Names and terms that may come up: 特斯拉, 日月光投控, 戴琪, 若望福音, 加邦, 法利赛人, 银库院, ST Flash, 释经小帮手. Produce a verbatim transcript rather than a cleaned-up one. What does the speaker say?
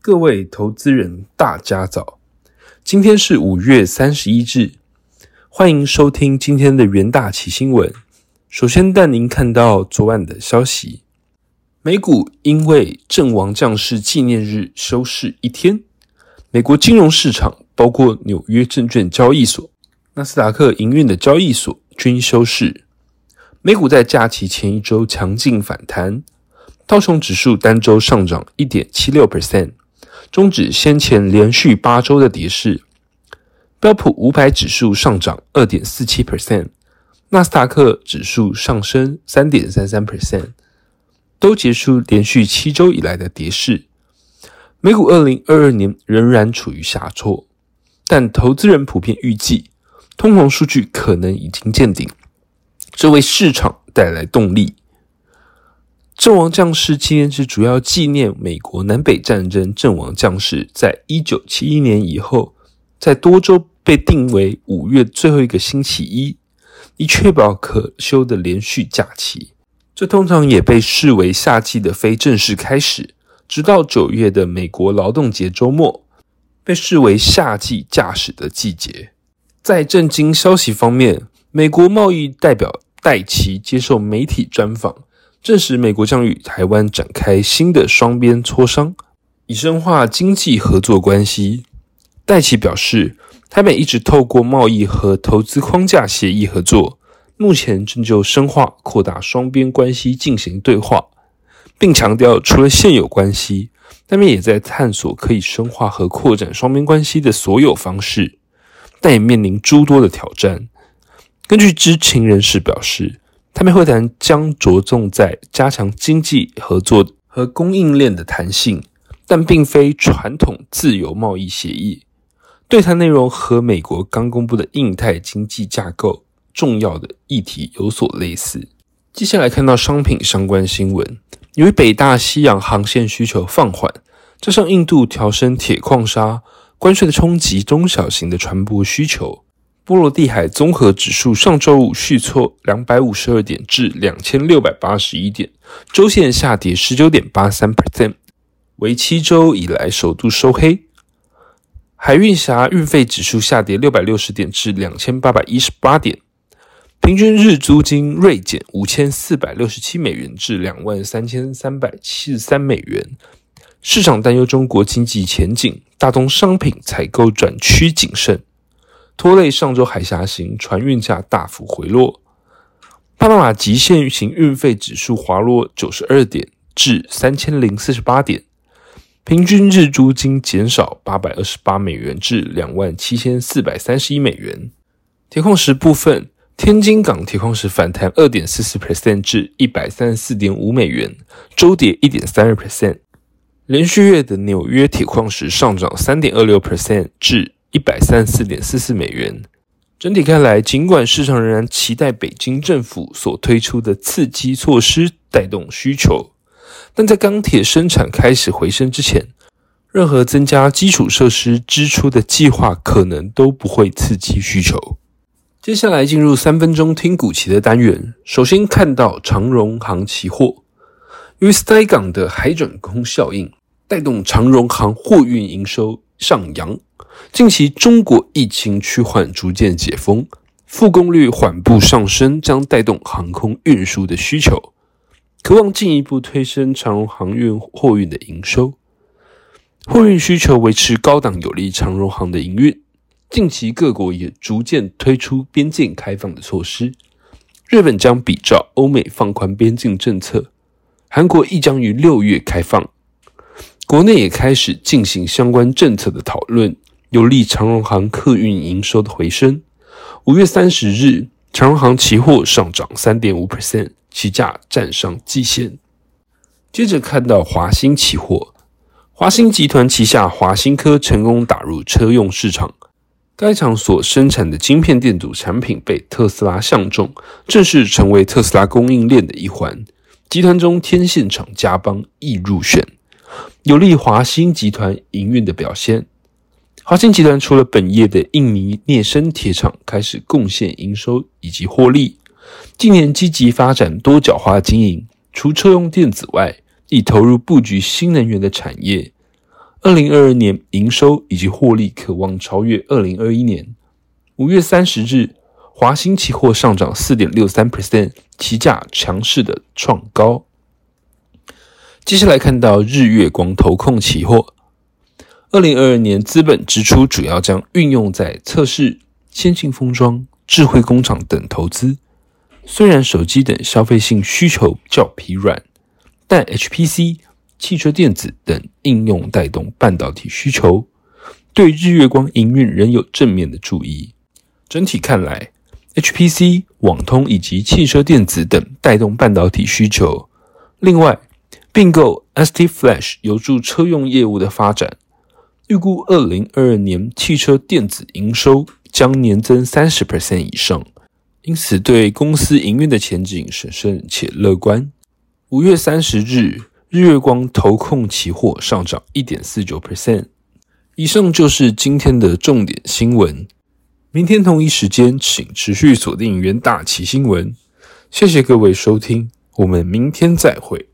各位投资人大家早，今天是五月三十一日，欢迎收听今天的元大奇新闻。首先带您看到昨晚的消息，美股因为阵亡将士纪念日休市一天，美国金融市场包括纽约证券交易所、纳斯达克营运的交易所均休市。美股在假期前一周强劲反弹，道琼指数单周上涨 百分之一点七六，终止先前连续八周的跌势。标普五百指数上涨 百分之二点四七， 纳斯达克指数上升 百分之三点三三， 都结束连续七周以来的跌势。美股二零二二年仍然处于下挫，但投资人普遍预计通膨数据可能已经见顶，这为市场带来动力。阵亡将士纪念日主要纪念美国南北战争阵亡将士在一九七一年以后在多州被定为五月最后一个星期一，以确保可休的连续假期。这通常也被视为夏季的非正式开始，直到九月的美国劳动节周末，被视为夏季驾驶的季节。在震惊消息方面，美国贸易代表戴琪接受媒体专访，证实美国将与台湾展开新的双边磋商，以深化经济合作关系。戴琪表示，台美一直透过贸易和投资框架协议合作，目前正就深化扩大双边关系进行对话，并强调除了现有关系，台美也在探索可以深化和扩展双边关系的所有方式，但也面临诸多的挑战。根据知情人士表示，台美会谈将着重在加强经济合作和供应链的弹性，但并非传统自由贸易协议。对谈内容和美国刚公布的印太经济架构重要的议题有所类似。接下来看到商品相关新闻，由于北大西洋航线需求放缓，加上印度调升铁矿砂关税的冲击中小型的船舶需求，波罗的海综合指数上周五续挫两百五十二点至 两千六百八十一点，周线下跌 百分之十九点八三， 为七周以来首度收黑。海运峡运费指数下跌六百六十点至 两千八百一十八点，平均日租金锐减五千四百六十七美元至 两万三千三百七十三美元。市场担忧中国经济前景，大宗商品采购转趋谨慎，拖累上周海峡型船运价大幅回落。巴拿马极限型运费指数滑落九十二点至 三千零四十八点，平均日租金减少八百二十八美元至 两万七千四百三十一美元。铁矿石部分，天津港铁矿石反弹 百分之二点四四 至 一百三十四点五美元，周跌 百分之一点三二，连续月的纽约铁矿石上涨 百分之三点二六 至 一百三十四点四四美元。整体看来，尽管市场仍然期待北京政府所推出的刺激措施带动需求，但在钢铁生产开始回升之前，任何增加基础设施支出的计划可能都不会刺激需求。接下来进入三分钟听股期的单元，首先看到长荣航期货。由于塞港的海转空效应带动长荣航货运营收上扬，近期中国疫情趋缓逐渐解封，复工率缓步上升，将带动航空运输的需求，可望进一步推升长荣航运货运的营收。货运需求维持高档有利长荣航的营运，近期各国也逐渐推出边境开放的措施，日本将比照欧美放宽边境政策，韩国亦将于六月开放，国内也开始进行相关政策的讨论，有利长荣航客运营收的回升。五月三十日，长荣航期货上涨 百分之三点五， 期价站上季线。接着看到华兴期货，华兴集团旗下华兴科成功打入车用市场，该厂所生产的晶片电阻产品被特斯拉相中，正式成为特斯拉供应链的一环。集团中天线厂加邦亦入选，有利华兴集团营运的表现。华兴集团除了本业的印尼镍生铁厂开始贡献营收以及获利，近年积极发展多角化经营，除车用电子外，亦投入布局新能源的产业。二零二二年营收以及获利可望超越二零二一年。五月三十日，华兴期货上涨 百分之四点六三， 期价强势的创高。接下来看到日月光投控期货。二零二二年资本支出主要将运用在测试、先进封装、智慧工厂等投资。虽然手机等消费性需求较疲软，但 H P C、汽车电子等应用带动半导体需求，对日月光营运仍有正面的注意。整体看来， H P C、网通以及汽车电子等带动半导体需求。另外，并购 S T Flash 有助车用业务的发展，预估二零二二年汽车电子营收将年增 百分之三十 以上，因此对公司营运的前景审慎且乐观。五月三十日，日月光投控期货上涨 百分之一点四九。 以上就是今天的重点新闻，明天同一时间请持续锁定元大旗新闻。谢谢各位收听，我们明天再会。